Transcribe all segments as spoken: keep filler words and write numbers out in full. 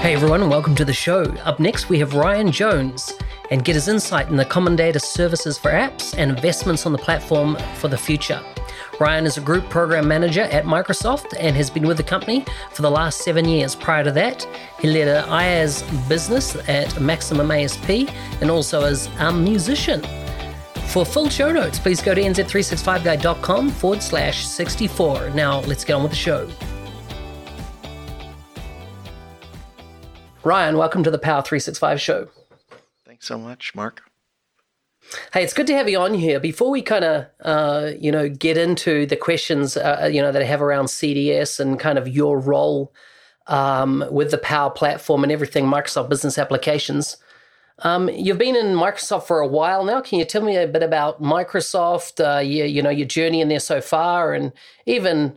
Hey everyone, and welcome to the show. Up next we have Ryan Jones and get his insight in the Common Data Services for apps and investments on the platform for the future. Ryan is a group program manager at Microsoft and has been with the company for the last seven years. Prior to that, he led an IaaS business at Maximum A S P and also is a musician. For full show notes, please go to n z three sixty-five guide dot com forward slash 64. Now let's get on with the show. Ryan, welcome to the Power three sixty-five show. Thanks so much, Mark. Hey, it's good to have you on here. Before we kind of, uh, you know, get into the questions, uh, you know, that I have around C D S and kind of your role um, with the Power Platform and everything, Microsoft Business Applications, um, you've been in Microsoft for a while now. Can you tell me a bit about Microsoft, uh, you, you know, your journey in there so far, and even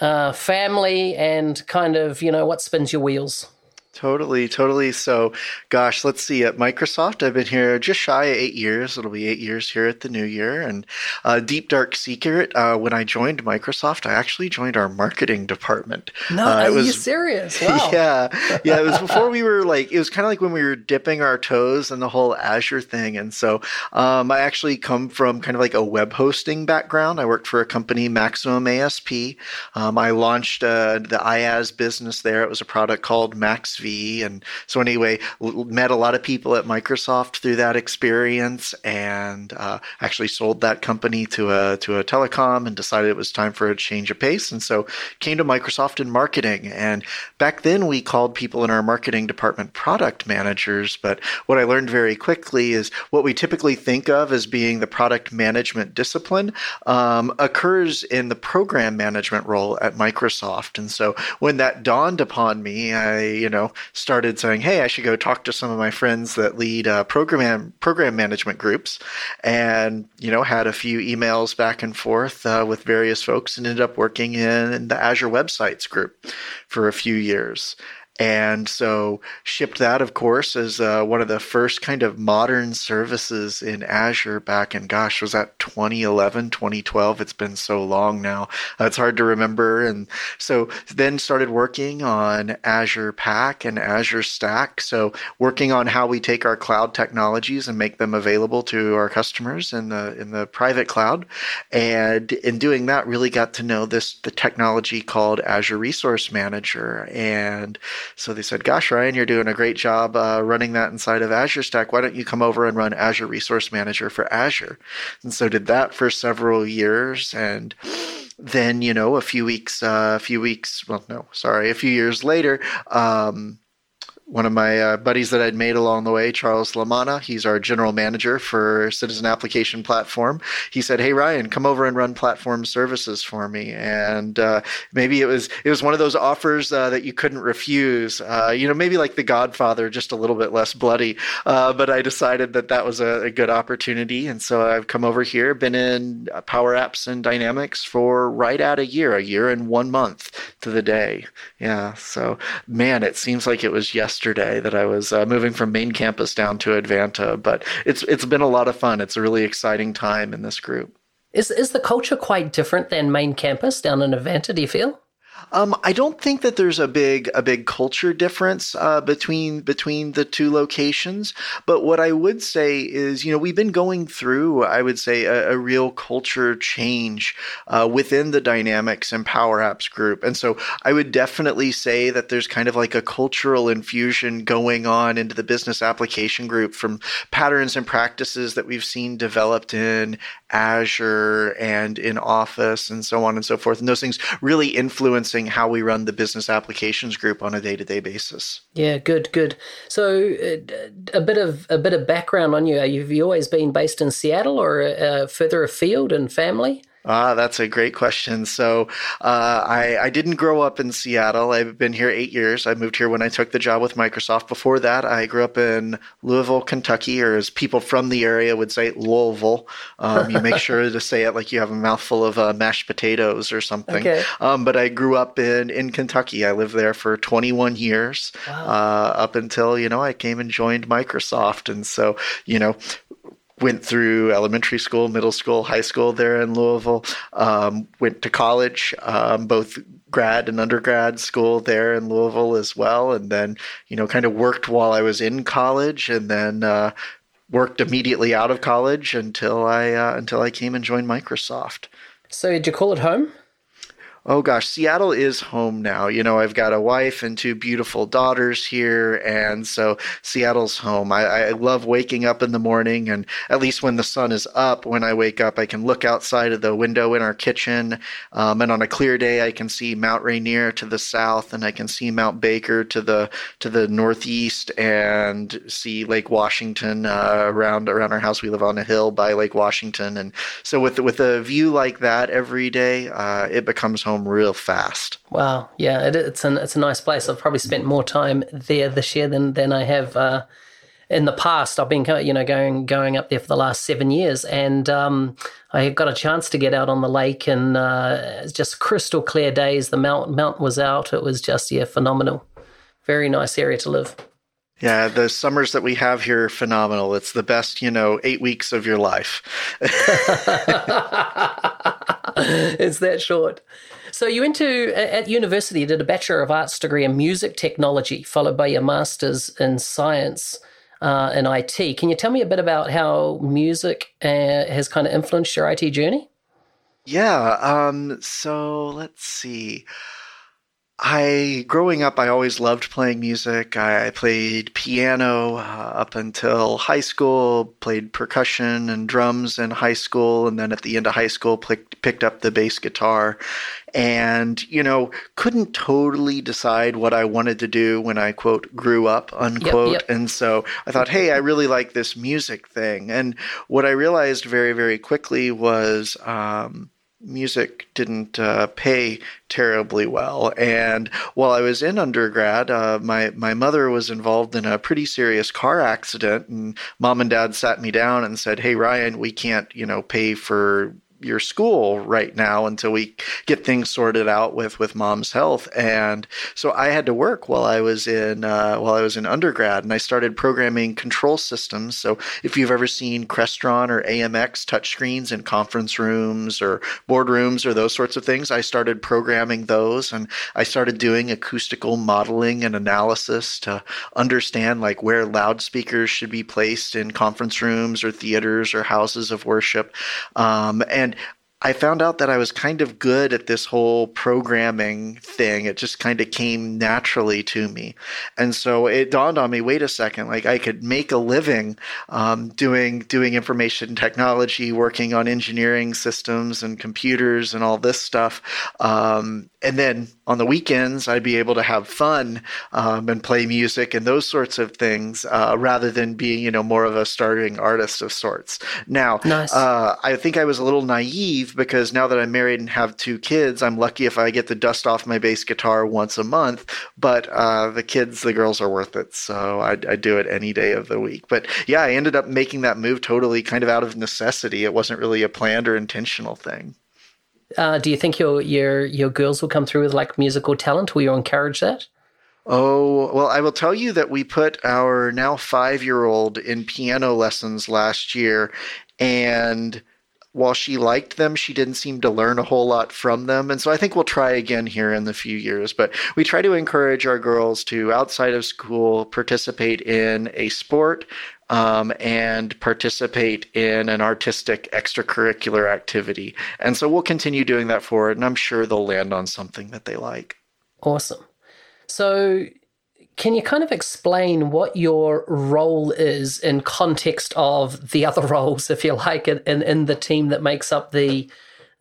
uh, family and kind of, you know, what spins your wheels? Totally, totally. So, gosh, let's see. At Microsoft, I've been here just shy of eight years. It'll be eight years here at the new year. And uh, deep dark secret, uh, when I joined Microsoft, I actually joined our marketing department. No, uh, it was, are you serious? Wow. Yeah, yeah. It was before we were like, it was kind of like when we were dipping our toes in the whole Azure thing. And so, um, I actually come from kind of like a web hosting background. I worked for a company, Maximum A S P. Um, I launched uh, the IaaS business there. It was a product called Max. And so anyway, met a lot of people at Microsoft through that experience, and uh, actually sold that company to a to a telecom and decided it was time for a change of pace. And so came to Microsoft in marketing. And back then we called people in our marketing department product managers. But what I learned very quickly is what we typically think of as being the product management discipline um, occurs in the program management role at Microsoft. And so when that dawned upon me, I, you know, started saying, hey, I should go talk to some of my friends that lead uh, program program management groups, and, you know, had a few emails back and forth uh, with various folks, and ended up working in the Azure Websites group for a few years. And so shipped that, of course, as uh, one of the first kind of modern services in Azure back in, gosh, was that twenty eleven, twenty twelve? It's been so long now. Uh, it's hard to remember. And so then started working on Azure Pack and Azure Stack. So working on how we take our cloud technologies and make them available to our customers in the in the private cloud. And in doing that, really got to know this the technology called Azure Resource Manager. And so they said, gosh, Ryan, you're doing a great job uh, running that inside of Azure Stack. Why don't you come over and run Azure Resource Manager for Azure? And so did that for several years. And then, you know, a few weeks, uh, a few weeks, well, no, sorry, a few years later, um, one of my uh, buddies that I'd made along the way, Charles Lamanna, he's our general manager for Citizen Application Platform. He said, hey, Ryan, come over and run platform services for me. And uh, maybe it was it was one of those offers uh, that you couldn't refuse, uh, you know, maybe like The Godfather, just a little bit less bloody. Uh, but I decided that that was a, a good opportunity. And so I've come over here, been in Power Apps and Dynamics for right at a year, a year and one month to the day. Yeah. So, man, it seems like it was yesterday. Yesterday that I was uh, moving from main campus down to Advanta, but it's it's been a lot of fun. It's a really exciting time in this group. Is is the culture quite different than main campus down in Advanta, do you feel? Um, I don't think that there's a big a big culture difference uh, between between the two locations. But what I would say is, you know, we've been going through, I would say, a, a real culture change uh, within the Dynamics and Power Apps group. And so I would definitely say that there's kind of like a cultural infusion going on into the business application group from patterns and practices that we've seen developed in Azure and in Office and so on and so forth. And those things really influence influencing how we run the business applications group on a day-to-day basis. Yeah, good, good. So uh, a bit of a bit of background on you. Have you always been based in Seattle or uh, further afield and family? Ah, that's a great question. So uh, I, I didn't grow up in Seattle. I've been here eight years. I moved here when I took the job with Microsoft. Before that, I grew up in Louisville, Kentucky, or as people from the area would say, Louisville. Um, you make sure to say it like you have a mouthful of uh, mashed potatoes or something. Okay. Um, but I grew up in, in Kentucky. I lived there for twenty-one years, wow. uh, up until, you know, I came and joined Microsoft. And so, you know, went through elementary school, middle school, high school there in Louisville. Um, went to college, um, both grad and undergrad school there in Louisville as well. And then, you know, kind of worked while I was in college, and then uh, worked immediately out of college until I uh, until I came and joined Microsoft. So, did you call it home? Oh gosh, Seattle is home now. You know, I've got a wife and two beautiful daughters here, and so Seattle's home. I, I love waking up in the morning, and at least when the sun is up, when I wake up, I can look outside of the window in our kitchen, um, and on a clear day, I can see Mount Rainier to the south, and I can see Mount Baker to the to the northeast, and see Lake Washington uh, around around our house. We live on a hill by Lake Washington, and so with with a view like that every day, uh, it becomes home. Home real fast. Wow, yeah, it, it's an it's a nice place. I've probably spent more time there this year than than I have uh, in the past. I've been you know going going up there for the last seven years, and um, I got a chance to get out on the lake, and uh, just crystal clear days. The mountain mountain was out. It was just yeah, phenomenal. Very nice area to live. Yeah, the summers that we have here are phenomenal. It's the best, you know, eight weeks of your life. It's that short. So you went to, at university, you did a Bachelor of Arts degree in music technology, followed by your Master's in science uh, in I T. Can you tell me a bit about how music uh, has kind of influenced your I T journey? Yeah, um, so let's see. I, growing up, I always loved playing music. I, I played piano uh, up until high school, played percussion and drums in high school, and then at the end of high school, pl- picked up the bass guitar. And, you know, couldn't totally decide what I wanted to do when I, quote, grew up, unquote. Yep, yep. And so I thought, hey, I really like this music thing. And what I realized very, very quickly was um, music didn't uh, pay terribly well. And while I was in undergrad, uh, my, my mother was involved in a pretty serious car accident, and mom and dad sat me down and said, hey, Ryan, we can't, you know, pay for your school right now until we get things sorted out with, with mom's health. And so I had to work while I was in uh, while I was in undergrad, and I started programming control systems. So if you've ever seen Crestron or A M X touchscreens in conference rooms or boardrooms or those sorts of things, I started programming those, and I started doing acoustical modeling and analysis to understand like where loudspeakers should be placed in conference rooms or theaters or houses of worship. Um, and I found out that I was kind of good at this whole programming thing. It just kind of came naturally to me. And so it dawned on me, wait a second, like I could make a living um, doing doing information technology, working on engineering systems and computers and all this stuff. Um, and then on the weekends, I'd be able to have fun um, and play music and those sorts of things uh, rather than being, you know, more of a starving artist of sorts. Now, nice. uh, I think I was a little naive, because now that I'm married and have two kids, I'm lucky if I get to dust off my bass guitar once a month. But uh, the kids, the girls are worth it. So I, I do it any day of the week. But yeah, I ended up making that move totally kind of out of necessity. It wasn't really a planned or intentional thing. Uh, do you think your, your, your girls will come through with like musical talent? Will you encourage that? Oh, well, I will tell you that we put our now five-year-old in piano lessons last year, and while she liked them, she didn't seem to learn a whole lot from them. And so I think we'll try again here in the few years. But we try to encourage our girls to, outside of school, participate in a sport um, and participate in an artistic extracurricular activity. And so we'll continue doing that forward, and I'm sure they'll land on something that they like. Awesome. So can you kind of explain what your role is in context of the other roles, if you like, in, in the team that makes up the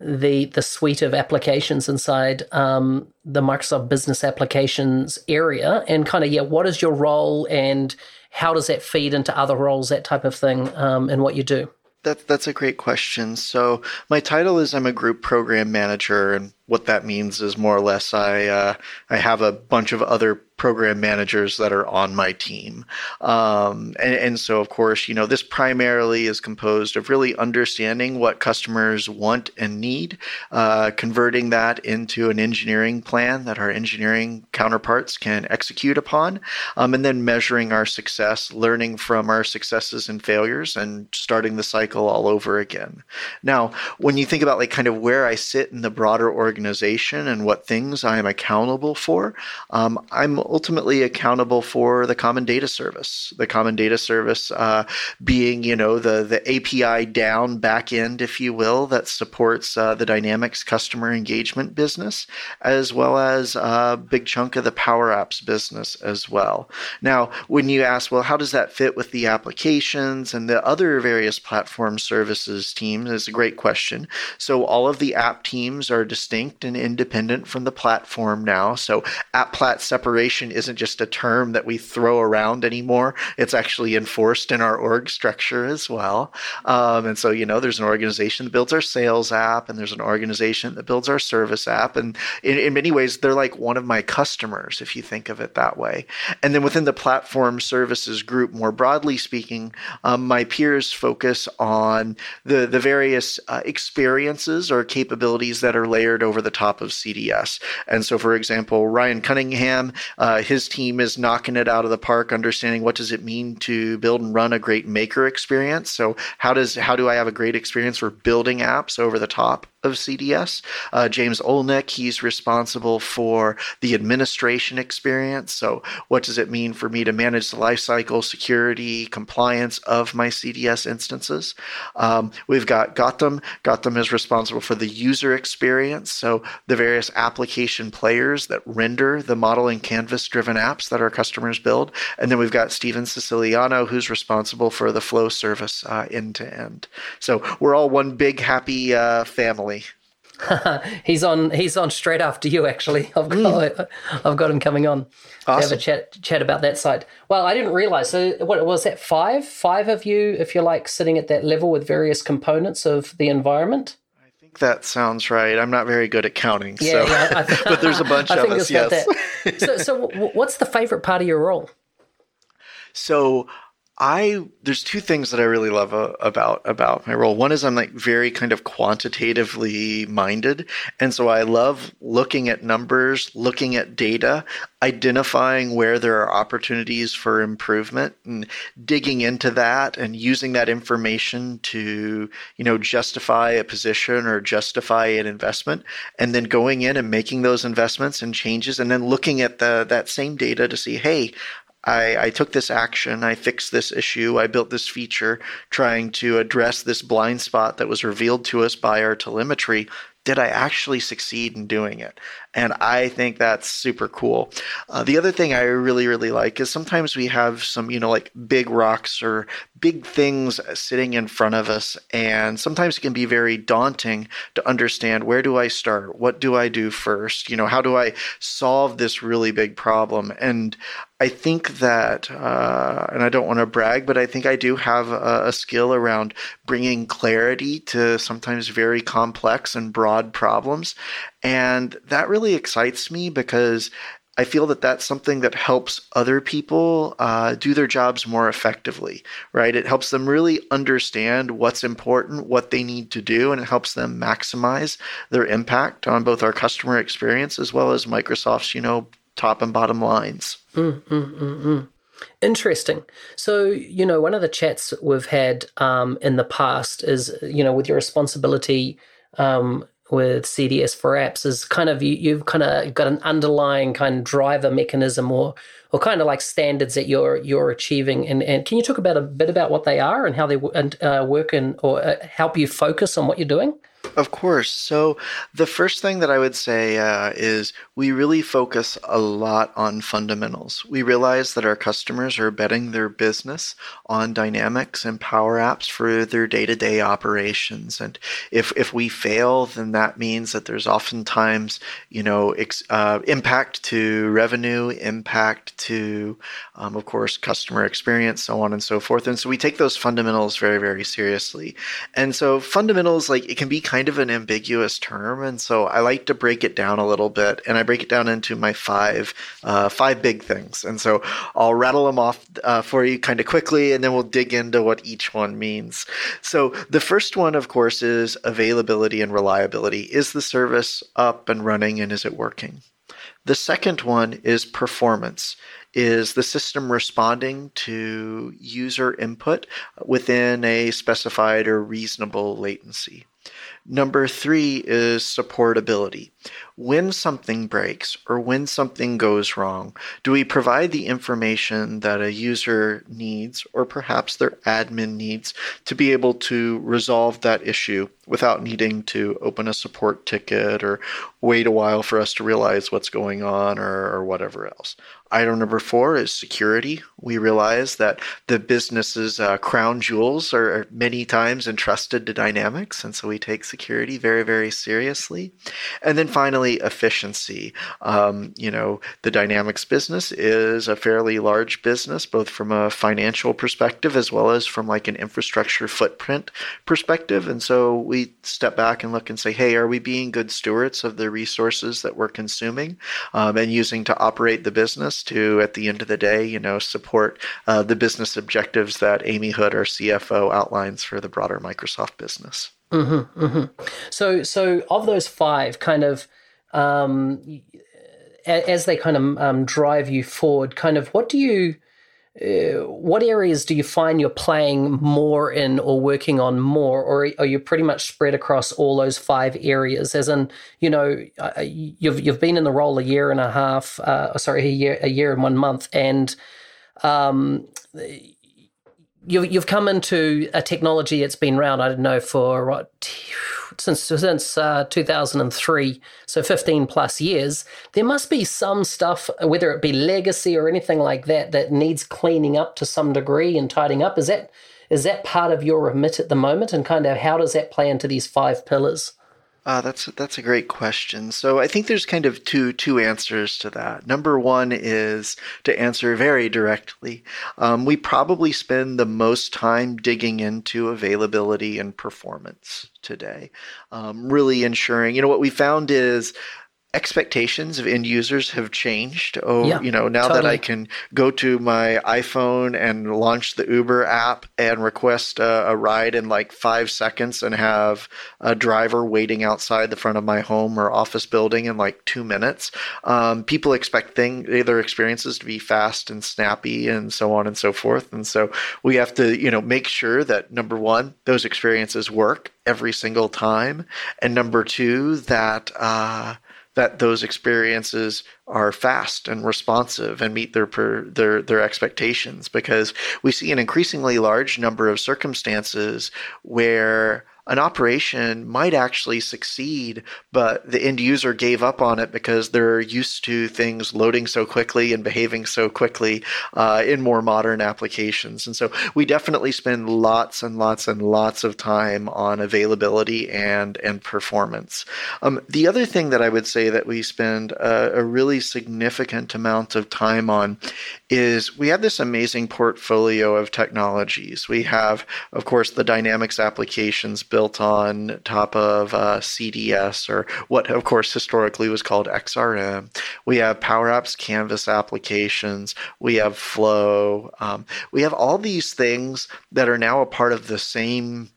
the the suite of applications inside um, the Microsoft Business Applications area, and kind of, yeah, what is your role and how does that feed into other roles, that type of thing, um, and what you do? That, that's a great question. So my title is I'm a group program manager, and what that means is more or less I uh, I have a bunch of other program managers that are on my team. Um, and, and so, of course, you know, this primarily is composed of really understanding what customers want and need, uh, converting that into an engineering plan that our engineering counterparts can execute upon, um, and then measuring our success, learning from our successes and failures, and starting the cycle all over again. Now, when you think about like kind of where I sit in the broader organization and what things I am accountable for, um, I'm ultimately accountable for the Common Data Service. The Common Data Service uh, being, you know, the the A P I down backend, if you will, that supports uh, the Dynamics customer engagement business, as well as a big chunk of the Power Apps business as well. Now, when you ask, well, how does that fit with the applications and the other various platform services teams, is a great question. So all of the app teams are distinct and independent from the platform now. So app plat separation isn't just a term that we throw around anymore. It's actually enforced in our org structure as well. Um, and so, you know, there's an organization that builds our sales app, and there's an organization that builds our service app. And in, in many ways, they're like one of my customers, if you think of it that way. And then within the platform services group, more broadly speaking, um, my peers focus on the, the various uh, experiences or capabilities that are layered over the top of C D S. And so, for example, Ryan Cunningham, uh, his team is knocking it out of the park, understanding what does it mean to build and run a great maker experience. So how does how do I have a great experience for building apps over the top of C D S? Uh, James Olnick, he's responsible for the administration experience. So what does it mean for me to manage the lifecycle, security, compliance of my C D S instances? Um, we've got Gautam. Gautam is responsible for the user experience. So the various application players that render the model and canvas-driven apps that our customers build. And then we've got Steven Siciliano, who's responsible for the flow service uh, end-to-end. So we're all one big, happy uh, family. he's on he's on straight after you, actually. I've got, mm. I've got him coming on awesome. to have a chat chat about that side. Well, I didn't realize. So what was that, five? Five of you, if you like, sitting at that level with various components of the environment? I think that sounds right. I'm not very good at counting. Yeah, so. yeah I th- But there's a bunch I of think us, yes. That. So, so what's the favorite part of your role? So... I there's two things that I really love uh, about about my role. One is I'm like very kind of quantitatively minded, and so I love looking at numbers, looking at data, identifying where there are opportunities for improvement, and digging into that and using that information to, you know, justify a position or justify an investment, and then going in and making those investments and changes, and then looking at the that same data to see, hey, I, I took this action, I fixed this issue, I built this feature, trying to address this blind spot that was revealed to us by our telemetry. Did I actually succeed in doing it? And I think that's super cool. Uh, the other thing I really, really like is sometimes we have some, you know, like big rocks or big things sitting in front of us. And sometimes it can be very daunting to understand, where do I start? What do I do first? You know, how do I solve this really big problem? And I think that, uh, and I don't want to brag, but I think I do have a, a skill around bringing clarity to sometimes very complex and broad problems. And that really excites me because I feel that that's something that helps other people uh, do their jobs more effectively, right? It helps them really understand what's important, what they need to do, and it helps them maximize their impact on both our customer experience as well as Microsoft's, you know, top and bottom lines. Mm, mm, mm, mm. Interesting. So, you know, one of the chats we've had um, in the past is, you know, with your responsibility um, with C D S for apps is kind of, you, you've kind of got an underlying kind of driver mechanism or or kind of like standards that you're you're achieving. And, and can you talk about a bit about what they are and how they w- and, uh, work and or uh, help you focus on what you're doing? Of course. So the first thing that I would say uh, is we really focus a lot on fundamentals. We realize that our customers are betting their business on Dynamics and Power Apps for their day-to-day operations. And if if we fail, then that means that there's oftentimes, you know, ex, uh, impact to revenue, impact to, um, of course, customer experience, so on and so forth. And so we take those fundamentals very, very seriously. And so fundamentals, like, it can be kind of an ambiguous term. And so I like to break it down a little bit, and I break it down into my five, uh, five big things. And so I'll rattle them off uh, for you kind of quickly, and then we'll dig into what each one means. So the first one, of course, is availability and reliability. Is the service up and running, and is it working? The second one is performance. Is the system responding to user input within a specified or reasonable latency? Number three is supportability. When something breaks or when something goes wrong, do we provide the information that a user needs or perhaps their admin needs to be able to resolve that issue without needing to open a support ticket or wait a while for us to realize what's going on or, or whatever else? Item number four is security. We realize that the business's uh, crown jewels are many times entrusted to Dynamics, and so we take security very, very seriously. And then finally, efficiency. Um, you know, the Dynamics business is a fairly large business, both from a financial perspective as well as from like an infrastructure footprint perspective. And so we step back and look and say, hey, are we being good stewards of the resources that we're consuming um, and using to operate the business? To, at the end of the day, you know, support uh, the business objectives that Amy Hood, our C F O, outlines for the broader Microsoft business. Mm-hmm, mm-hmm. So, so of those five, kind of um, as they kind of um, drive you forward, kind of what do you, uh, what areas do you find you're playing more in or working on more, or are you pretty much spread across all those five areas? As in, you know, you've you've been in the role a year and a half, uh, sorry, a year a year and one month, and um, you've you've come into a technology that's been around, I don't know, for what, since since uh, two thousand three, so fifteen plus years. There must be some stuff, whether it be legacy or anything like that, that needs cleaning up to some degree and tidying up. Is that is that part of your remit at the moment, and kind of how does that play into these five pillars? Uh, that's that's a great question. So I think there's kind of two two answers to that. Number one is to answer very directly. Um, we probably spend the most time digging into availability and performance today, um, really ensuring, you know, what we found is expectations of end users have changed. Oh, yeah, you know, now totally. That I can go to my iPhone and launch the Uber app and request a, a ride in like five seconds and have a driver waiting outside the front of my home or office building in like two minutes. Um, people expect thing, their experiences to be fast and snappy and so on and so forth. And so we have to, you know, make sure that, number one, those experiences work every single time. And number two, that, uh, that those experiences are fast and responsive and meet their per, their their expectations, because we see an increasingly large number of circumstances where an operation might actually succeed, but the end user gave up on it because they're used to things loading so quickly and behaving so quickly uh, in more modern applications. And so we definitely spend lots and lots and lots of time on availability and, and performance. Um, the other thing that I would say that we spend a, a really significant amount of time on is we have this amazing portfolio of technologies. We have, of course, the Dynamics applications built on top of uh, C D S, or what, of course, historically was called X R M. We have Power Apps Canvas applications. We have Flow. Um, we have all these things that are now a part of the same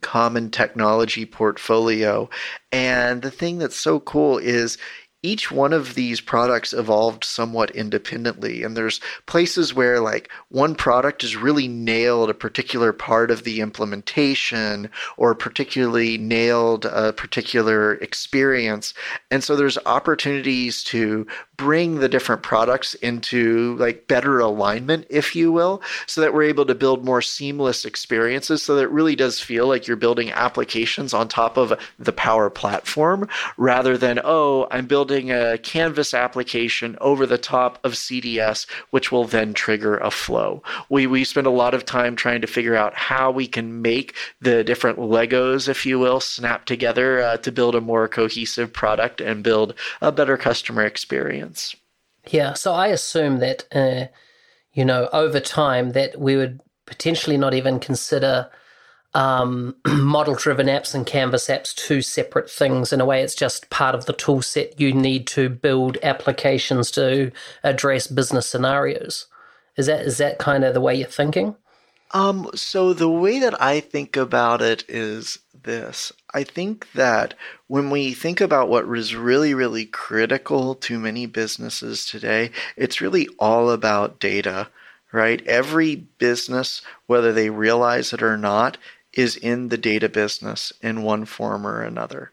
common technology portfolio. And the thing that's so cool is each one of these products evolved somewhat independently. And there's places where like one product has really nailed a particular part of the implementation or particularly nailed a particular experience. And so there's opportunities to bring the different products into like better alignment, if you will, so that we're able to build more seamless experiences so that it really does feel like you're building applications on top of the Power Platform rather than, oh, I'm building a Canvas application over the top of C D S, which will then trigger a flow. We we spend a lot of time trying to figure out how we can make the different Legos, if you will, snap together uh, to build a more cohesive product and build a better customer experience. Yeah, so I assume that, uh, you know, over time that we would potentially not even consider Um, model-driven apps and Canvas apps, two separate things. In a way, it's just part of the tool set you need to build applications to address business scenarios. Is that is that kind of the way you're thinking? Um, so the way that I think about it is this. I think that when we think about what is really, really critical to many businesses today, it's really all about data, right? Every business, whether they realize it or not, is in the data business in one form or another.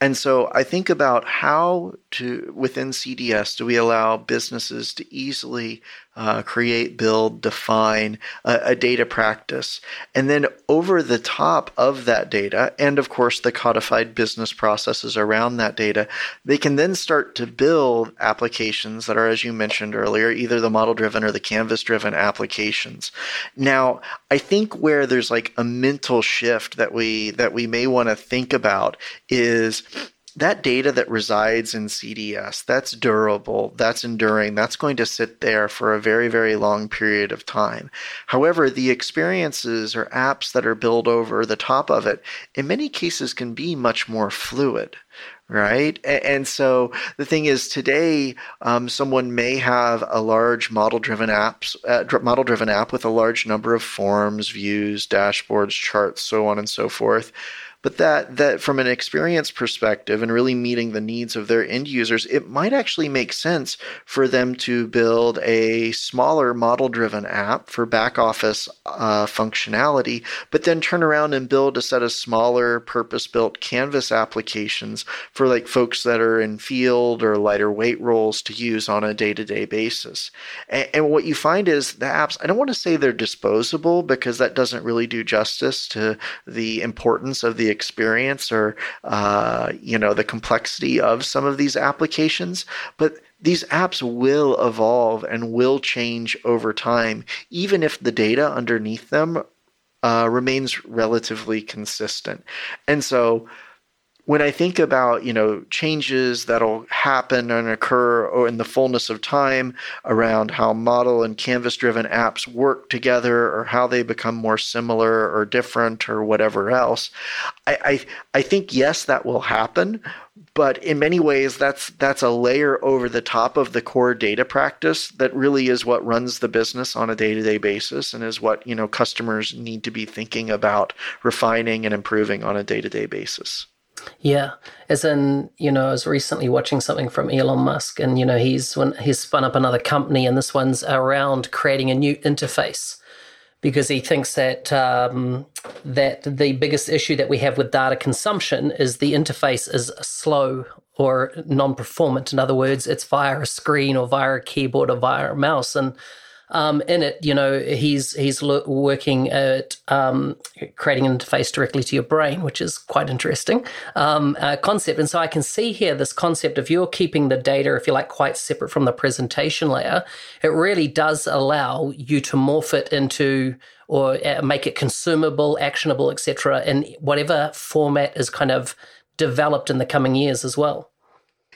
And so I think about how to, within C D S, do we allow businesses to easily uh, create, build, define a, a data practice? And then over the top of that data, and of course the codified business processes around that data, they can then start to build applications that are, as you mentioned earlier, either the model-driven or the Canvas-driven applications. Now, I think where there's like a mental shift that we that we may want to think about is that data that resides in C D S, that's durable, that's enduring, that's going to sit there for a very, very long period of time. However, the experiences or apps that are built over the top of it, in many cases, can be much more fluid. Right. And so the thing is today, um, someone may have a large model driven apps, uh, model driven app with a large number of forms, views, dashboards, charts, so on and so forth. But that that from an experience perspective and really meeting the needs of their end users, it might actually make sense for them to build a smaller model-driven app for back office uh, functionality, but then turn around and build a set of smaller purpose-built Canvas applications for like folks that are in field or lighter weight roles to use on a day-to-day basis. And, and what you find is the apps, I don't want to say they're disposable because that doesn't really do justice to the importance of the experience or, uh, you know, the complexity of some of these applications, but these apps will evolve and will change over time, even if the data underneath them uh, remains relatively consistent. And so when I think about, you know, changes that'll happen and occur or in the fullness of time around how model and Canvas-driven apps work together or how they become more similar or different or whatever else, I I, I think, yes, that will happen. But in many ways, that's that's a layer over the top of the core data practice that really is what runs the business on a day-to-day basis and is what, you know, customers need to be thinking about refining and improving on a day-to-day basis. Yeah, as in, you know, I was recently watching something from Elon Musk and, you know, he's when he's spun up another company and this one's around creating a new interface because he thinks that um, that the biggest issue that we have with data consumption is the interface is slow or non-performant. In other words, it's via a screen or via a keyboard or via a mouse. And um, in it, you know, he's he's lo- working at um, creating an interface directly to your brain, which is quite interesting um, uh, concept. And so I can see here this concept of you're keeping the data, if you like, quite separate from the presentation layer. It really does allow you to morph it into or uh, make it consumable, actionable, et cetera, in whatever format is kind of developed in the coming years as well.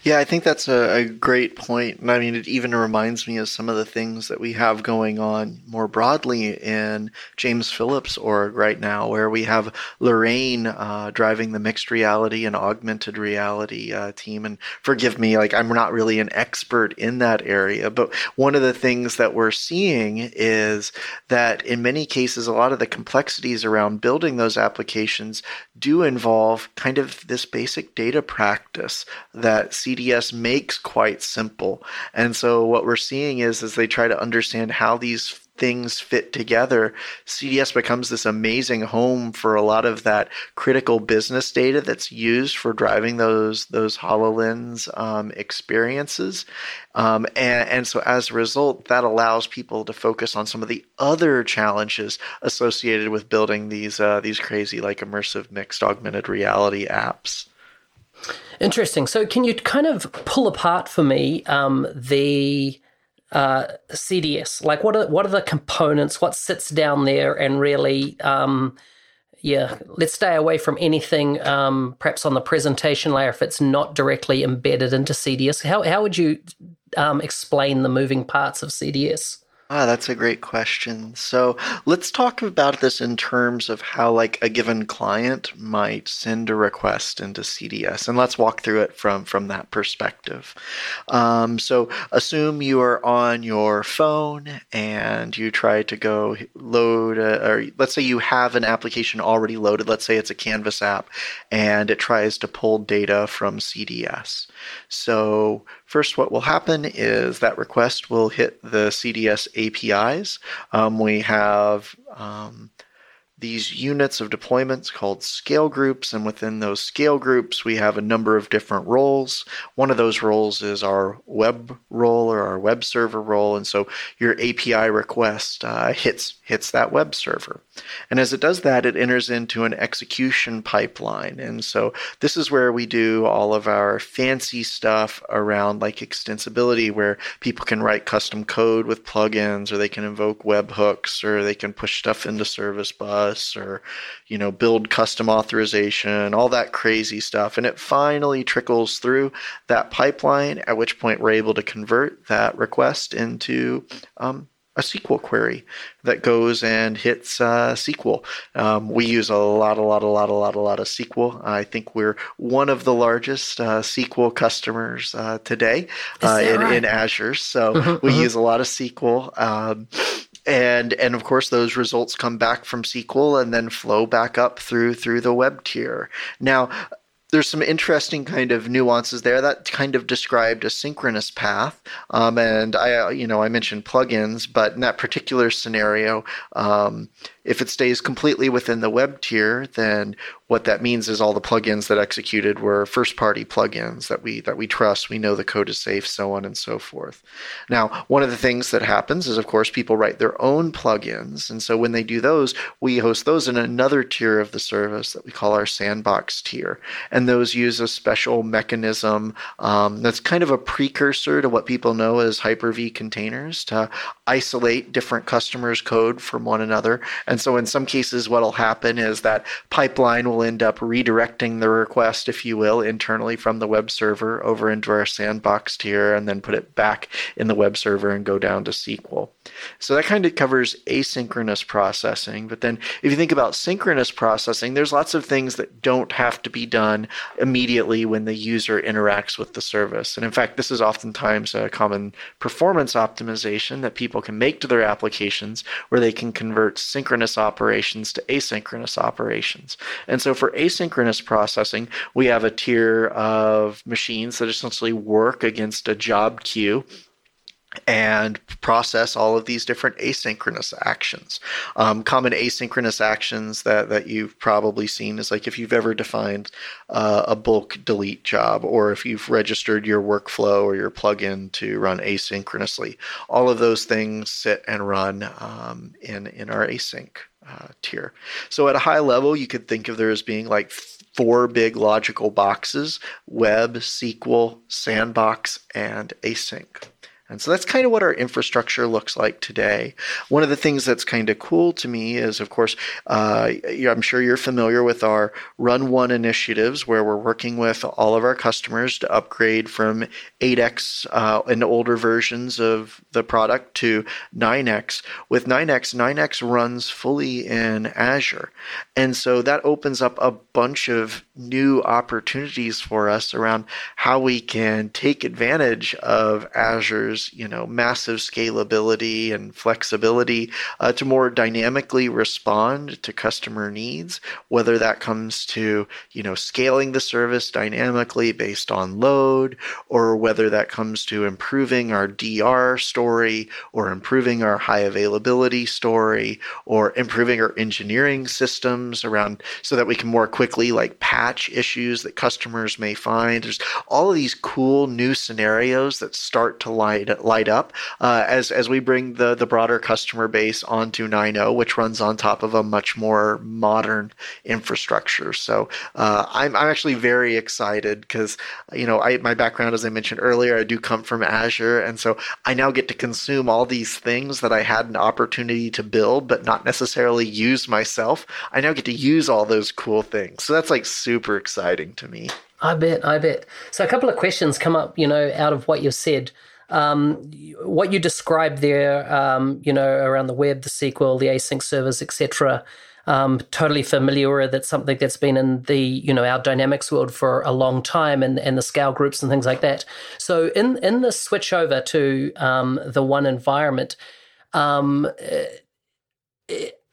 Yeah, I think that's a, a great point. And I mean, it even reminds me of some of the things that we have going on more broadly in James Phillips' org right now, where we have Lorraine uh, driving the mixed reality and augmented reality uh, team. And forgive me, like I'm not really an expert in that area. But one of the things that we're seeing is that in many cases, a lot of the complexities around building those applications do involve kind of this basic data practice that C C D S makes quite simple. And so what we're seeing is as they try to understand how these things fit together, C D S becomes this amazing home for a lot of that critical business data that's used for driving those those HoloLens um, experiences. Um, and, and so as a result, that allows people to focus on some of the other challenges associated with building these uh, these crazy like immersive mixed augmented reality apps. Interesting. So can you kind of pull apart for me um, the... Uh, C D S? Like what are what are the components? What sits down there? And really, um, yeah, let's stay away from anything um, perhaps on the presentation layer if it's not directly embedded into C D S. How how would you um, explain the moving parts of C D S? Ah, that's a great question. So let's talk about this in terms of how like a given client might send a request into C D S. And let's walk through it from, from that perspective. Um, so assume you are on your phone and you try to go load, a, or let's say you have an application already loaded. Let's say it's a Canvas app and it tries to pull data from C D S. So first, what will happen is that request will hit the C D S A P Is. Um, we have um, these units of deployments called scale groups, and within those scale groups, we have a number of different roles. One of those roles is our web role or our web server role, and so your A P I request uh, hits hits that web server. And as it does that, it enters into an execution pipeline. And so this is where we do all of our fancy stuff around like extensibility, where people can write custom code with plugins, or they can invoke webhooks, or they can push stuff into Service Bus, or, you know, build custom authorization, all that crazy stuff. And it finally trickles through that pipeline, at which point we're able to convert that request into um, a S Q L query that goes and hits uh, S Q L. Um, we use a lot, a lot, a lot, a lot, a lot of S Q L. I think we're one of the largest uh, S Q L customers uh, today uh, in, right? in Azure. So we use a lot of S Q L. Um, And and of course, those results come back from S Q L and then flow back up through through the web tier. Now, there's some interesting kind of nuances there that kind of described a synchronous path. Um, and I, you know, I mentioned plugins, but in that particular scenario, um, if it stays completely within the web tier, then what that means is all the plugins that executed were first-party plugins that we that we trust. We know the code is safe, so on and so forth. Now, one of the things that happens is, of course, people write their own plugins. And so when they do those, we host those in another tier of the service that we call our sandbox tier. And those use a special mechanism um, that's kind of a precursor to what people know as Hyper-V containers to isolate different customers' code from one another. And so in some cases, what'll happen is that pipeline will end up redirecting the request, if you will, internally from the web server over into our sandbox tier and then put it back in the web server and go down to S Q L. So that kind of covers asynchronous processing. But then if you think about synchronous processing, there's lots of things that don't have to be done immediately when the user interacts with the service. And in fact, this is oftentimes a common performance optimization that people can make to their applications where they can convert synchronous operations to asynchronous operations. And so for asynchronous processing, we have a tier of machines that essentially work against a job queue and process all of these different asynchronous actions. Um, common asynchronous actions that, that you've probably seen is like if you've ever defined uh, a bulk delete job, or if you've registered your workflow or your plugin to run asynchronously, all of those things sit and run um, in, in our async uh, tier. So at a high level, you could think of there as being like four big logical boxes: web, S Q L, sandbox, and async. And so that's kind of what our infrastructure looks like today. One of the things that's kind of cool to me is, of course, uh, I'm sure you're familiar with our Run One initiatives where we're working with all of our customers to upgrade from eight X uh, and older versions of the product to nine X. With nine X, nine X runs fully in Azure. And so that opens up a bunch of new opportunities for us around how we can take advantage of Azure's offers, you know, massive scalability and flexibility uh, to more dynamically respond to customer needs, whether that comes to, you know, scaling the service dynamically based on load, or whether that comes to improving our D R story, or improving our high availability story, or improving our engineering systems around so that we can more quickly like patch issues that customers may find. There's all of these cool new scenarios that start to light light up uh, as as we bring the the broader customer base onto nine point oh, which runs on top of a much more modern infrastructure. So uh, I'm I'm actually very excited because you know I my background, as I mentioned earlier, I do come from Azure, and so I now get to consume all these things that I had an opportunity to build but not necessarily use myself. I now get to use all those cool things. So that's like super exciting to me. I bet, I bet. So a couple of questions come up, you know, out of what you said. Um, what you described there, um, you know, around the web, the S Q L, the async servers, et cetera, um, totally familiar with. That's something that's been in the, you know, our Dynamics world for a long time, and, and the scale groups and things like that. So in, in the switch over to um, the one environment, um, it,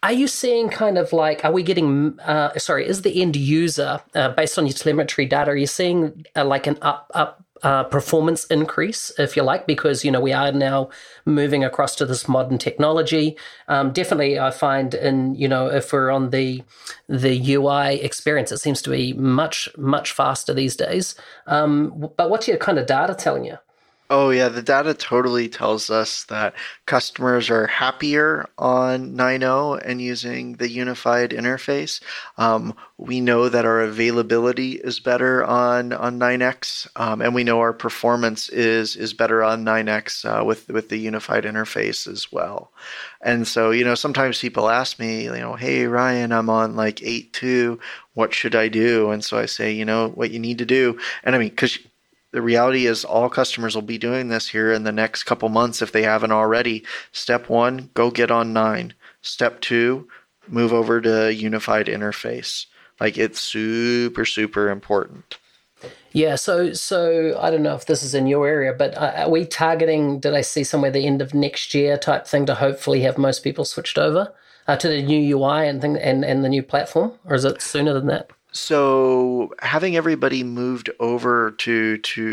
Are you seeing kind of like, are we getting, uh, sorry, is the end user, uh, based on your telemetry data, are you seeing uh, like an up, up uh, performance increase, if you like, because, you know, we are now moving across to this modern technology. Um, definitely, I find in, you know, if we're on the the U I experience, it seems to be much, much faster these days. Um, but what's your kind of data telling you? Oh, yeah. The data totally tells us that customers are happier on nine point oh and using the unified interface. Um, we know that our availability is better on, on nine X, um, and we know our performance is is better on nine X uh, with, with the unified interface as well. And so, you know, sometimes people ask me, you know, hey, Ryan, I'm on like eight point two. What should I do? And so I say, you know, what you need to do. And I mean, because the reality is all customers will be doing this here in the next couple months if they haven't already. Step one, go get on nine. Step two, move over to unified interface. Like it's super, super important. Yeah, so so I don't know if this is in your area, but are we targeting, did I see somewhere the end of next year type thing to hopefully have most people switched over uh, to the new U I and, thing, and, and the new platform? Or is it sooner than that? So having everybody moved over to to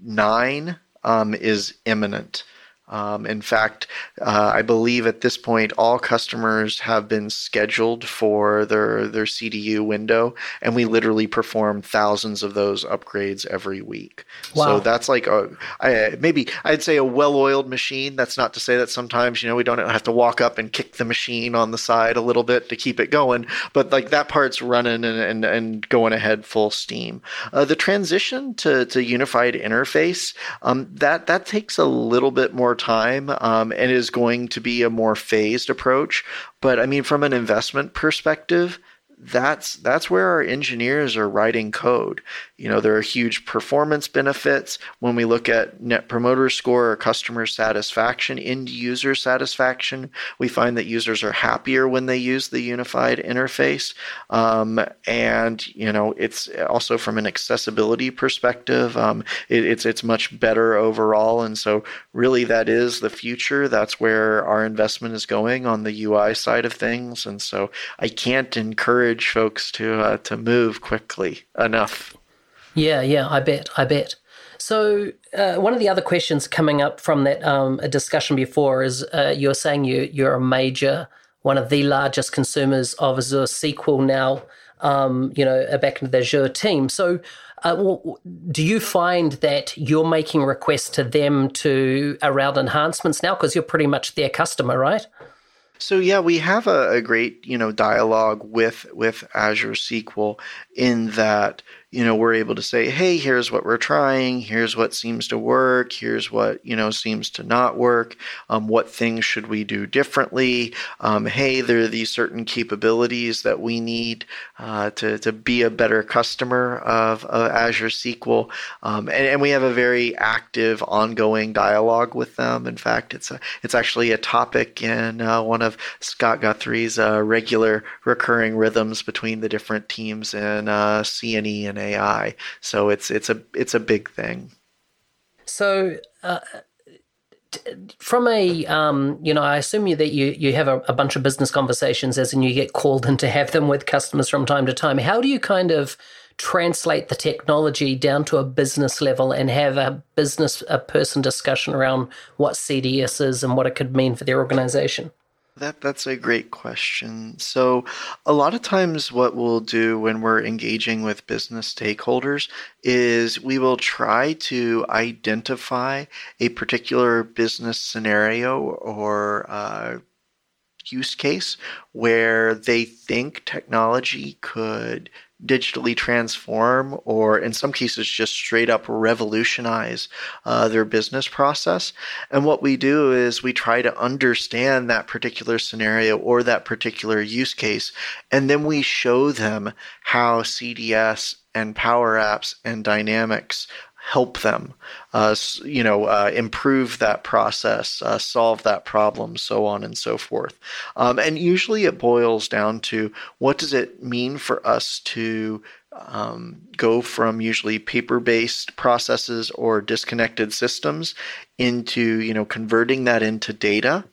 nine um, is imminent. Um, in fact, uh, I believe at this point, all customers have been scheduled for their, their C D U window, and we literally perform thousands of those upgrades every week. Wow. So that's like a, I, maybe I'd say a well-oiled machine. That's not to say that sometimes, you know, we don't have to walk up and kick the machine on the side a little bit to keep it going, but like that part's running and, and, and going ahead full steam. Uh, the transition to, to unified interface, um, that, that takes a little bit more time um, and is going to be a more phased approach. But I mean, from an investment perspective, that's that's where our engineers are writing code. You know, there are huge performance benefits when we look at net promoter score or customer satisfaction, end user satisfaction. We find that users are happier when they use the unified interface. Um, and, you know, it's also from an accessibility perspective, um, it, it's it's much better overall. And so really that is the future. That's where our investment is going on the U I side of things. And so I can't encourage folks to uh, to move quickly enough. Yeah, yeah, I bet, I bet. So uh, one of the other questions coming up from that um, a discussion before is uh, you're saying you you're a major, one of the largest consumers of Azure S Q L now. Um, you know, back into the Azure team. So uh, do you find that you're making requests to them to around enhancements now because you're pretty much their customer, right? So yeah, we have a, a great, you know, dialogue with with Azure S Q L in that, you know, we're able to say, hey, here's what we're trying, here's what seems to work, here's what, you know, seems to not work, um, what things should we do differently, um, hey, there are these certain capabilities that we need uh, to, to be a better customer of, of Azure S Q L, um, and, and we have a very active, ongoing dialogue with them. In fact, it's a, it's actually a topic in uh, one of Scott Guthrie's uh, regular recurring rhythms between the different teams in uh, C and E and A I. So it's it's a it's a big thing. So uh, from a, um, you know, I assume you, that you, you have a, a bunch of business conversations as and you get called in to have them with customers from time to time. How do you kind of translate the technology down to a business level and have a business, a person discussion around what C D S is and what it could mean for their organization? That that's a great question. So a lot of times what we'll do when we're engaging with business stakeholders is we will try to identify a particular business scenario or uh, use case where they think technology could digitally transform or in some cases just straight up revolutionize uh, their business process. And what we do is we try to understand that particular scenario or that particular use case, and then we show them how C D S and Power Apps and Dynamics help them, uh, you know, uh, improve that process, uh, solve that problem, so on and so forth. Um, and usually it boils down to what does it mean for us to um, go from usually paper-based processes or disconnected systems into, you know, converting that into data.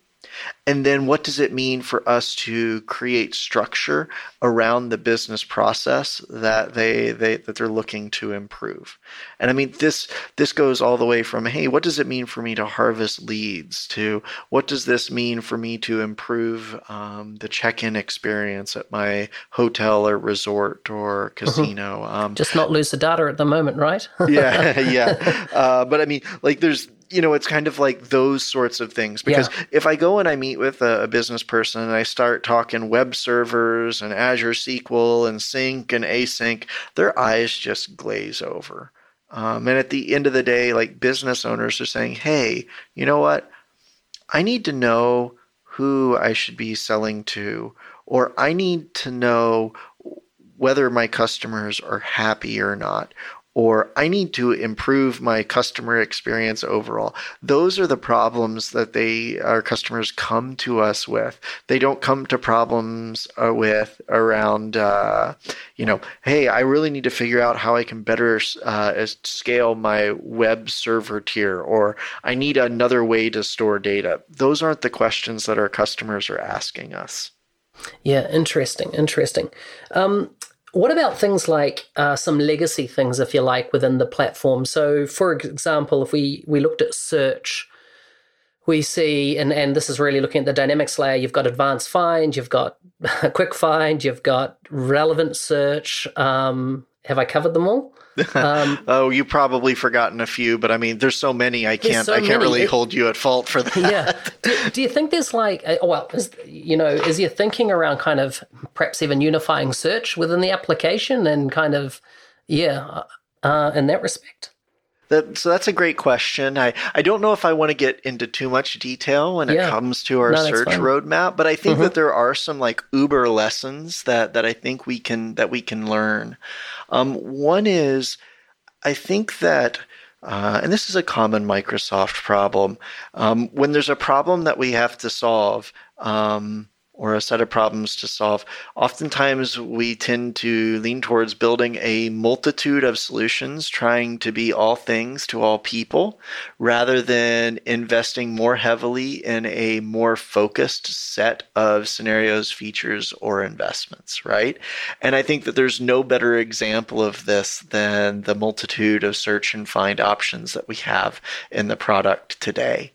And then what does it mean for us to create structure around the business process that they, they that they're looking to improve? And I mean, this this goes all the way from, hey, what does it mean for me to harvest leads to what does this mean for me to improve um, the check-in experience at my hotel or resort or casino? Um, Just not lose the data at the moment, right? yeah, yeah. Uh, but I mean, like there's, you know, it's kind of like those sorts of things. Because yeah. if I go and I meet with a, a business person and I start talking web servers and Azure S Q L and sync and async, their eyes just glaze over. Um, and at the end of the day, like business owners are saying, hey, you know what? I need to know who I should be selling to, or I need to know whether my customers are happy or not, or I need to improve my customer experience overall. Those are the problems that they, our customers come to us with. They don't come to problems uh, with around, uh, you know, hey, I really need to figure out how I can better uh, scale my web server tier, or I need another way to store data. Those aren't the questions that our customers are asking us. Yeah, interesting, interesting. Um, What about things like uh, some legacy things, if you like, within the platform? So, for example, if we, we looked at search, we see, and, and this is really looking at the dynamics layer, you've got advanced find, you've got quick find, you've got relevant search. Um, have I covered them all? Um, oh, you've probably forgotten a few, but I mean, there's so many, I can't so I can't many. really hold you at fault for that. Yeah. Do, do you think there's like, a, well, is, you know, is your thinking around kind of perhaps even unifying search within the application and kind of, yeah, uh, in that respect? That, so that's a great question. I, I don't know if I want to get into too much detail when yeah. it comes to our no, search roadmap, but I think mm-hmm. that there are some like uber lessons that, that I think we can that we can learn. Um, one is I think that, uh, and this is a common Microsoft problem, um, when there's a problem that we have to solve, um, or a set of problems to solve, oftentimes we tend to lean towards building a multitude of solutions, trying to be all things to all people, rather than investing more heavily in a more focused set of scenarios, features, or investments, right? And I think that there's no better example of this than the multitude of search and find options that we have in the product today.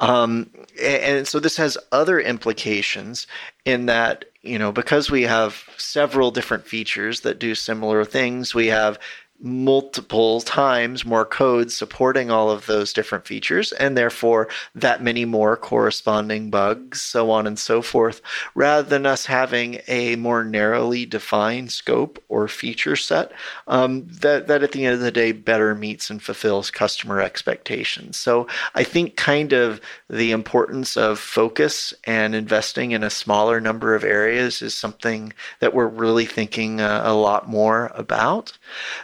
Um, and so this has other implications in that, you know, because we have several different features that do similar things, we have multiple times more code supporting all of those different features, and therefore that many more corresponding bugs, so on and so forth, rather than us having a more narrowly defined scope or feature set um, that, that at the end of the day better meets and fulfills customer expectations. So I think kind of the importance of focus and investing in a smaller number of areas is something that we're really thinking uh, a lot more about.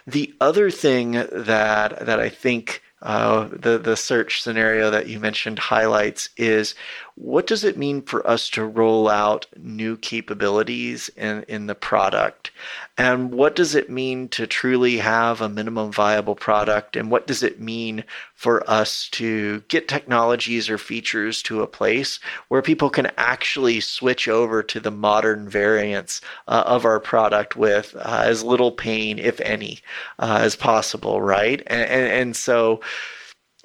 The The other thing that that I think uh, the, the search scenario that you mentioned highlights is what does it mean for us to roll out new capabilities in, in the product? And what does it mean to truly have a minimum viable product? And what does it mean for us to get technologies or features to a place where people can actually switch over to the modern variants uh, of our product with uh, as little pain, if any, uh, as possible, right? And, and, and so...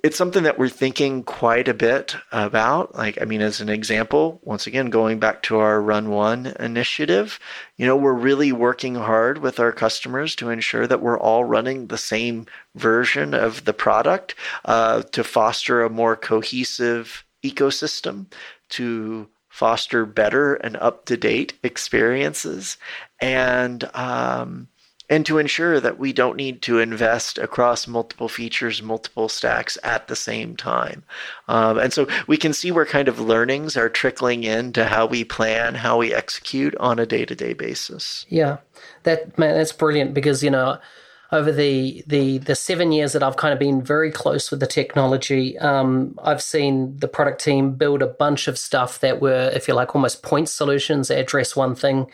it's something that we're thinking quite a bit about. Like, I mean, as an example, once again, going back to our Run One initiative, you know, we're really working hard with our customers to ensure that we're all running the same version of the product uh, to foster a more cohesive ecosystem, to foster better and up-to-date experiences, and, um, and to ensure that we don't need to invest across multiple features, multiple stacks at the same time. Um, and so we can see where kind of learnings are trickling into how we plan, how we execute on a day-to-day basis. Yeah, that man, that's brilliant, because, you know, over the, the the seven years that I've kind of been very close with the technology, um, I've seen the product team build a bunch of stuff that were, if you like, almost point solutions that address one thing.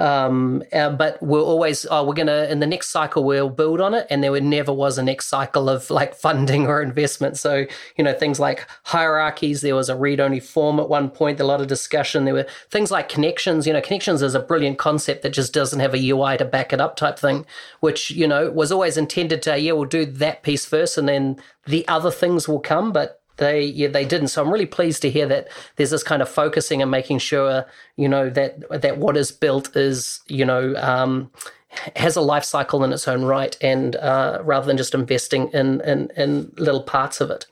Um, uh, but we're always, oh, we're going to, in the next cycle, we'll build on it. And there never was a next cycle of like funding or investment. So, you know, things like hierarchies, there was a read-only form at one point, a lot of discussion. There were things like connections, you know, connections is a brilliant concept that just doesn't have a U I to back it up type thing, which, you know, was always intended to, yeah, we'll do that piece first and then the other things will come, but They yeah, they didn't. So I'm really pleased to hear that there's this kind of focusing and making sure, you know, that that what is built is, you know, um, has a life cycle in its own right, and uh, rather than just investing in, in, in little parts of it.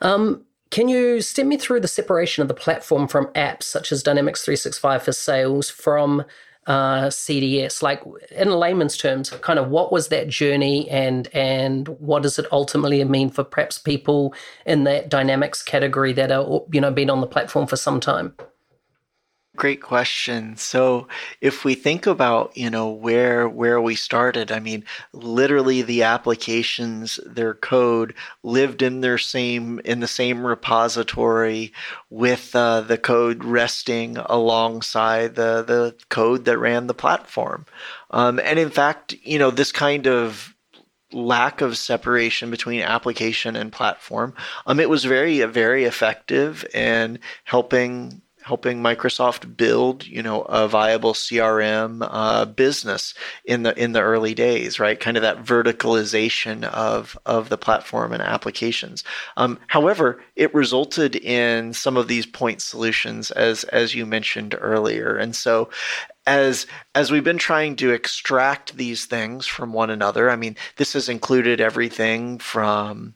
Um, can you step me through the separation of the platform from apps such as Dynamics three sixty-five for Sales from uh, C D S? Like, in layman's terms, kind of what was that journey, and and what does it ultimately mean for perhaps people in that Dynamics category that are, you know, been on the platform for some time? Great question. So if we think about, you know, where where we started, I mean, literally the applications, their code lived in their same in the same repository, with uh, the code resting alongside the the code that ran the platform. Um, and in fact, you know, this kind of lack of separation between application and platform, um, it was very very effective in helping. helping Microsoft build, you know, a viable C R M uh, business in the in the early days, right? Kind of that verticalization of of the platform and applications. Um, however, it resulted in some of these point solutions, as as you mentioned earlier, and so. As as we've been trying to extract these things from one another, I mean, this has included everything from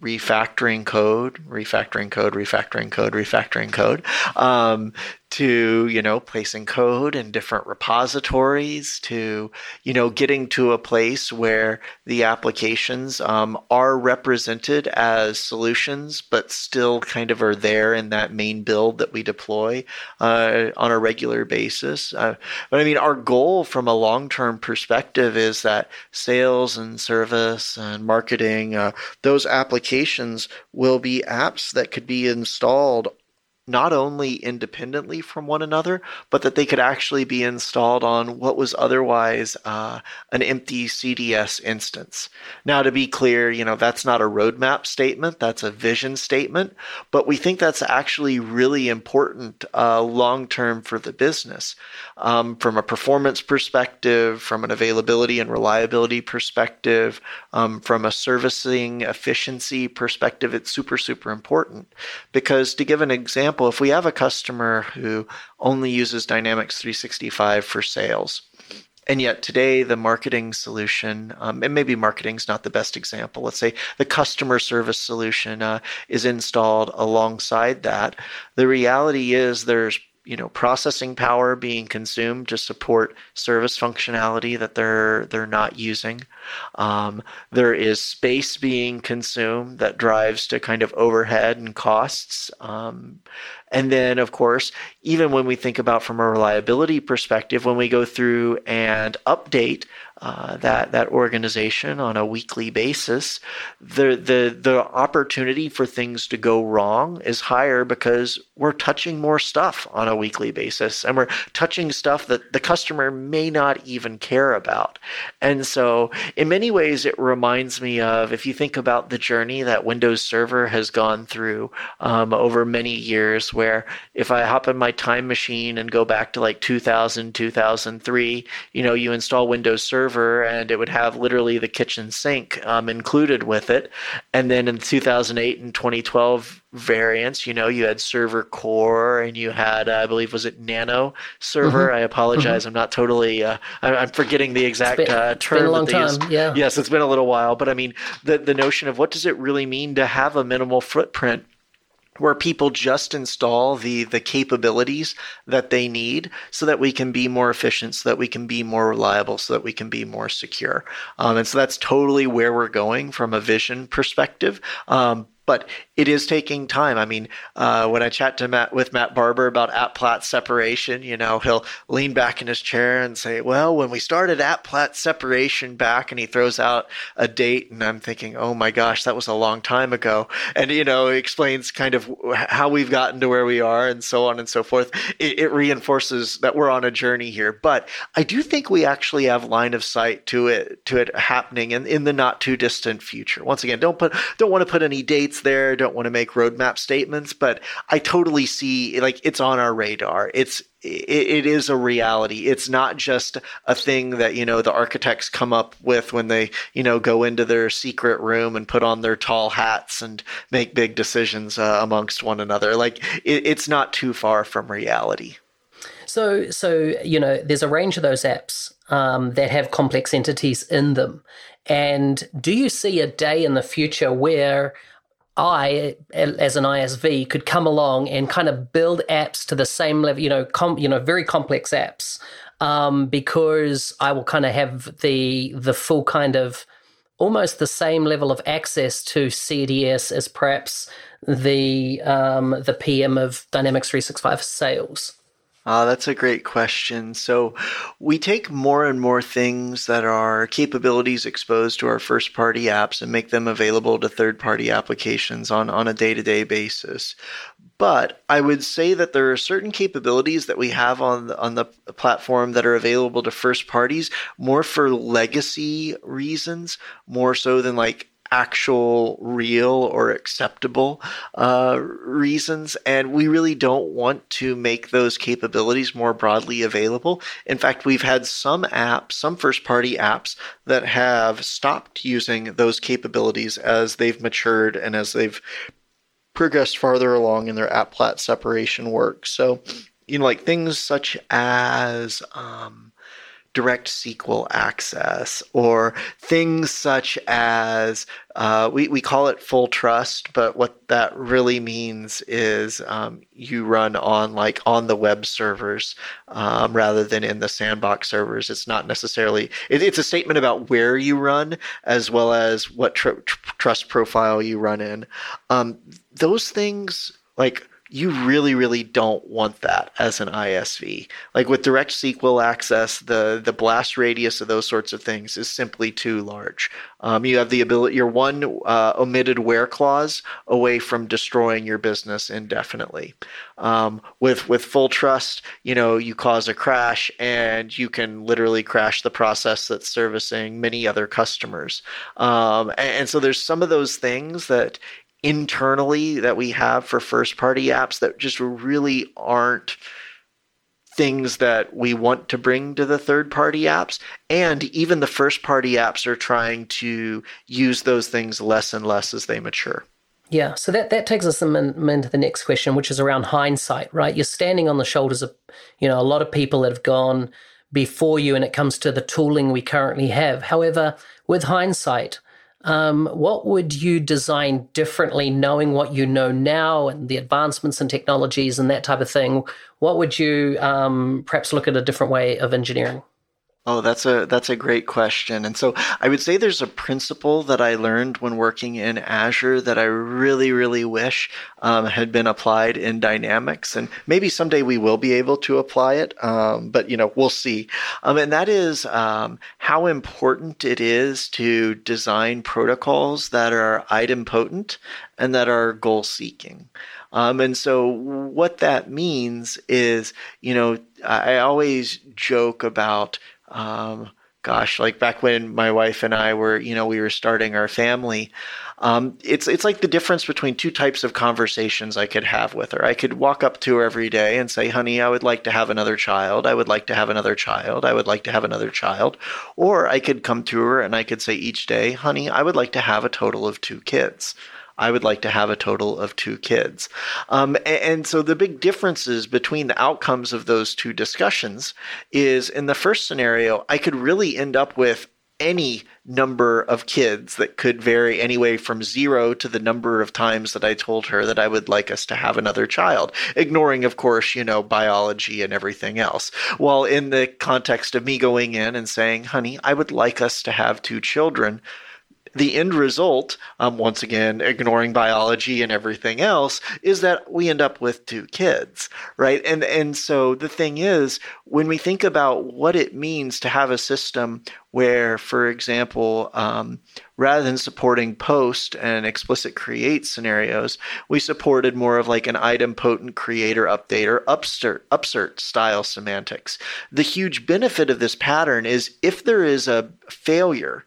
refactoring code, refactoring code, refactoring code, refactoring code, um, to, you know, placing code in different repositories, to, you know, getting to a place where the applications um, are represented as solutions, but still kind of are there in that main build that we deploy uh, on a regular basis. Uh, but I mean, our goal from a long-term perspective is that sales and service and marketing, uh, those applications will be apps that could be installed not only independently from one another, but that they could actually be installed on what was otherwise uh, an empty C D S instance. Now, to be clear, you know, that's not a roadmap statement, that's a vision statement, but we think that's actually really important uh, long-term for the business. Um, from a performance perspective, from an availability and reliability perspective, um, from a servicing efficiency perspective, it's super, super important. Because to give an example, if we have a customer who only uses Dynamics three sixty-five for Sales, and yet today the marketing solution, um, and maybe marketing's not the best example, let's say the customer service solution uh, is installed alongside that, the reality is there's, you know, processing power being consumed to support service functionality that they're they're not using. Um, there is space being consumed that drives to kind of overhead and costs. Um, and then, of course, even when we think about from a reliability perspective, when we go through and update uh, that that organization on a weekly basis, the the the opportunity for things to go wrong is higher because we're touching more stuff on a weekly basis, and we're touching stuff that the customer may not even care about. And so in many ways, it reminds me of, if you think about the journey that Windows Server has gone through um, over many years, where if I hop in my time machine and go back to like two thousand, two thousand three, you know, you install Windows Server and it would have literally the kitchen sink um, included with it. And then in two thousand eight and twenty twelve variants, you know, you had Server Core and you had, uh, I believe, was it Nano Server? Mm-hmm. I apologize. Mm-hmm. I'm not totally, uh, I'm forgetting the exact been, uh, term. It's been a long time. Yeah. Yes, it's been a little while. But I mean, the, the notion of what does it really mean to have a minimal footprint where people just install the the capabilities that they need so that we can be more efficient, so that we can be more reliable, so that we can be more secure. Um, and so that's totally where we're going from a vision perspective. Um, but it is taking time. I mean, uh, when I chat to Matt with Matt Barber about app-plat separation, you know, he'll lean back in his chair and say, well, when we started app-plat separation back, and he throws out a date, and I'm thinking, oh my gosh, that was a long time ago. And, you know, he explains kind of how we've gotten to where we are and so on and so forth. It, it reinforces that we're on a journey here. But I do think we actually have line of sight to it to it happening in, in the not too distant future. Once again, don't put don't want to put any dates there, don't want to make roadmap statements, but I totally see, like, it's on our radar. It's It, it is a reality. It's not just a thing that, you know, the architects come up with when they, you know, go into their secret room and put on their tall hats and make big decisions uh, amongst one another. Like, it, it's not too far from reality. So, so you know, there's a range of those apps um, that have complex entities in them. And do you see a day in the future where I, as an I S V, could come along and kind of build apps to the same level, you know, com, you know, very complex apps, um, because I will kind of have the the full kind of almost the same level of access to C D S as perhaps the um, the P M of Dynamics three sixty-five sales? Uh, that's a great question. So we take more and more things that are capabilities exposed to our first-party apps and make them available to third-party applications on, on a day-to-day basis. But I would say that there are certain capabilities that we have on the, on the platform that are available to first parties more for legacy reasons, more so than like actual, real, or acceptable uh, reasons. And we really don't want to make those capabilities more broadly available. In fact, we've had some apps, some first-party apps that have stopped using those capabilities as they've matured and as they've progressed farther along in their app-plat separation work. So, you know, like things such as um, direct S Q L access, or things such as uh, we, we call it full trust, but what that really means is um, you run on like on the web servers um, rather than in the sandbox servers. It's not necessarily, it, it's a statement about where you run as well as what tr- tr- trust profile you run in. Um, those things, like, you really, really don't want that as an I S V. Like with direct S Q L access, the, the blast radius of those sorts of things is simply too large. Um, you have the ability, you're one uh, omitted where clause away from destroying your business indefinitely. Um, with with full trust, you know, you cause a crash and you can literally crash the process that's servicing many other customers. Um, and, and so there's some of those things that internally that we have for first-party apps that just really aren't things that we want to bring to the third-party apps. And even the first-party apps are trying to use those things less and less as they mature. Yeah, so that, that takes us into the next question, which is around hindsight, right? You're standing on the shoulders of, you know, a lot of people that have gone before you, and it comes to the tooling we currently have. However, with hindsight, Um, what would you design differently, knowing what you know now and the advancements in technologies and that type of thing? What would you um, perhaps look at a different way of engineering? Oh, that's a that's a great question. And so I would say there's a principle that I learned when working in Azure that I really, really wish um, had been applied in Dynamics. And maybe someday we will be able to apply it, um, but, you know, we'll see. Um, and that is um, how important it is to design protocols that are idempotent and that are goal-seeking. Um, and so what that means is, you know, I always joke about, um, gosh, like back when my wife and I were, you know, we were starting our family. Um, it's it's like the difference between two types of conversations I could have with her. I could walk up to her every day and say, honey, I would like to have another child. I would like to have another child. I would like to have another child. Or I could come to her and I could say each day, honey, I would like to have a total of two kids. I would like to have a total of two kids. Um, and, and so the big differences between the outcomes of those two discussions is in the first scenario, I could really end up with any number of kids that could vary anyway from zero to the number of times that I told her that I would like us to have another child, ignoring, of course, you know, biology and everything else. While in the context of me going in and saying, honey, I would like us to have two children, the end result, um, once again, ignoring biology and everything else, is that we end up with two kids, right? And and so the thing is, when we think about what it means to have a system where, for example, um, rather than supporting post and explicit create scenarios, we supported more of like an idempotent creator updater, upsert, upsert style semantics. The huge benefit of this pattern is if there is a failure,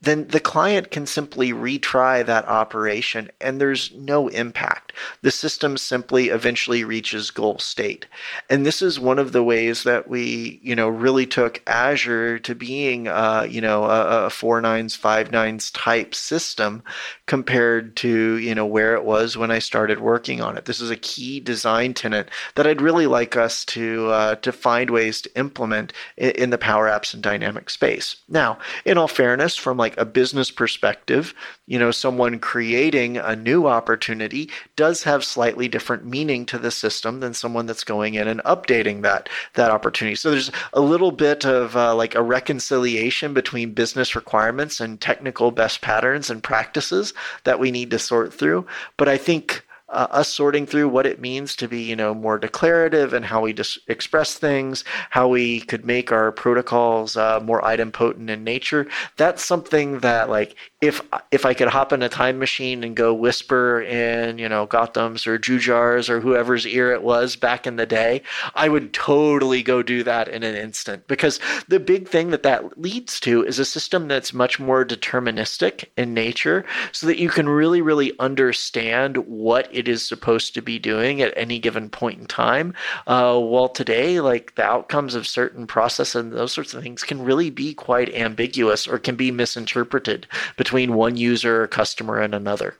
then the client can simply retry that operation and there's no impact. The system simply eventually reaches goal state. And this is one of the ways that we, you know, really took Azure to being, uh, you know, a, a four nines, five nines type system compared to, you know, where it was when I started working on it. This is a key design tenet that I'd really like us to, uh, to find ways to implement in, in the Power Apps and Dynamics space. Now, in all fairness, from like a business perspective, you know, someone creating a new opportunity does have slightly different meaning to the system than someone that's going in and updating that that opportunity. So there's a little bit of uh, like a reconciliation between business requirements and technical best patterns and practices that we need to sort through. But I think Uh, us sorting through what it means to be, you know, more declarative and how we dis- express things, how we could make our protocols uh, more idempotent in nature. That's something that, like, if if I could hop in a time machine and go whisper in, you know, Gautam's or Jujar's or whoever's ear it was back in the day, I would totally go do that in an instant. Because the big thing that that leads to is a system that's much more deterministic in nature so that you can really, really understand what it is supposed to be doing at any given point in time. Uh, while today, like the outcomes of certain process and those sorts of things can really be quite ambiguous or can be misinterpreted between one user or customer and another.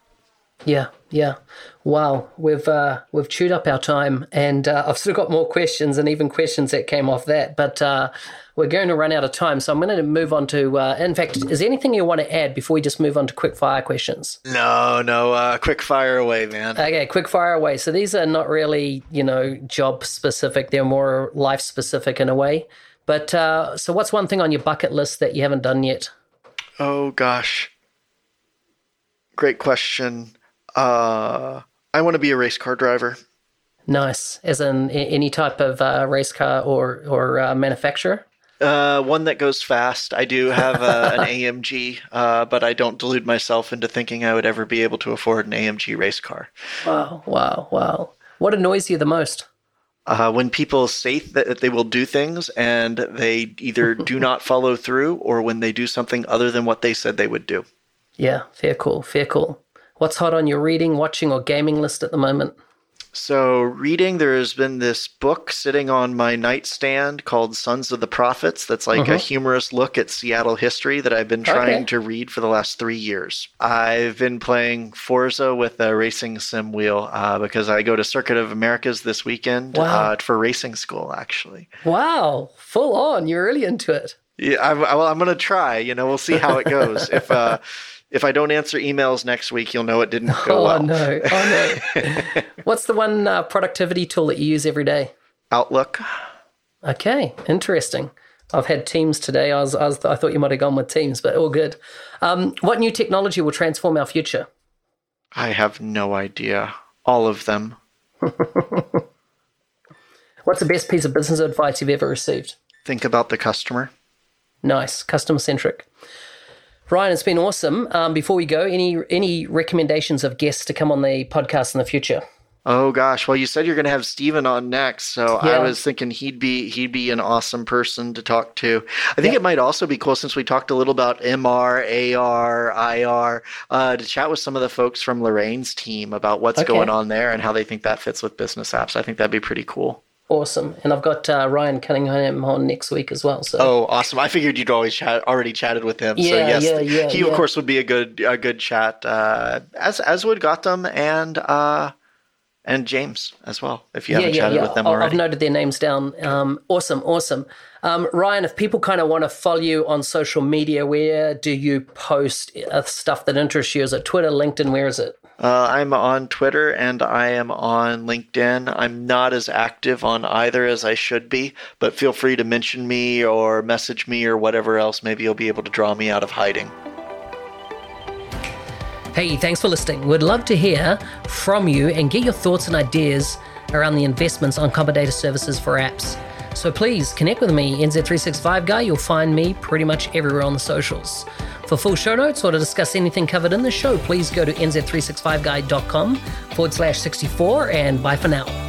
Yeah, yeah. Wow, we've uh, we've chewed up our time, and uh, I've still got more questions and even questions that came off that, but uh, we're going to run out of time, so I'm going to move on to, uh, in fact, is there anything you want to add before we just move on to quick fire questions? No, no, uh, quick fire away, man. Okay, quick fire away. So these are not really, you know, job specific, they're more life specific in a way, but uh, so what's one thing on your bucket list that you haven't done yet? Oh, gosh. Great question. Uh, I want to be a race car driver. Nice. As in any type of uh, race car or, or uh, manufacturer? Uh, one that goes fast. I do have uh, an A M G, uh, but I don't delude myself into thinking I would ever be able to afford an A M G race car. Wow, wow, wow. What annoys you the most? Uh, when people say that they will do things and they either do not follow through or when they do something other than what they said they would do. Yeah, fair call, fair call. What's hot on your reading, watching, or gaming list at the moment? So reading, there has been this book sitting on my nightstand called Sons of the Prophets that's like mm-hmm. a humorous look at Seattle history that I've been trying okay. to read for the last three years. I've been playing Forza with a racing sim wheel uh, because I go to Circuit of Americas this weekend wow. uh, for racing school, actually. Wow. Full on. You're really into it. Yeah, I'm, I'm going to try. You know, we'll see how it goes. if uh, If I don't answer emails next week, you'll know it didn't go oh, well. Oh, no. Oh, no. What's the one uh, productivity tool that you use every day? Outlook. Okay. Interesting. I've had Teams today. I was, I was, I thought you might have gone with Teams, but all good. Um, what new technology will transform our future? I have no idea. All of them. What's the best piece of business advice you've ever received? Think about the customer. Nice. Customer-centric. Ryan, it's been awesome. Um, before we go, any any recommendations of guests to come on the podcast in the future? Oh gosh, well you said you're going to have Steven on next, so yeah. I was thinking he'd be he'd be an awesome person to talk to. I think yeah. it might also be cool, since we talked a little about M R, A R, I R, uh, to chat with some of the folks from Lorraine's team about what's okay. going on there and how they think that fits with business apps. I think that'd be pretty cool. Awesome. And I've got uh, Ryan Cunningham on next week as well. So. Oh, awesome. I figured you'd always chat, already chatted with him. Yeah, so yes, yeah, yeah, he, yeah. of course, would be a good a good chat, uh, as as would Gautam and uh, and James as well, if you yeah, haven't yeah, chatted yeah. with them already. I've noted their names down. Um, awesome, awesome. Um, Ryan, if people kind of want to follow you on social media, where do you post uh, stuff that interests you? Is it Twitter, LinkedIn? Where is it? Uh, I'm on Twitter and I am on LinkedIn. I'm not as active on either as I should be, but feel free to mention me or message me or whatever else. Maybe you'll be able to draw me out of hiding. Hey, thanks for listening. We'd love to hear from you and get your thoughts and ideas around the investments on Common Data Services for apps. So please connect with me, N Z three sixty-five guy. You'll find me pretty much everywhere on the socials. For full show notes or to discuss anything covered in the show, please go to N Z three sixty-five guide dot com forward slash sixty-four and bye for now.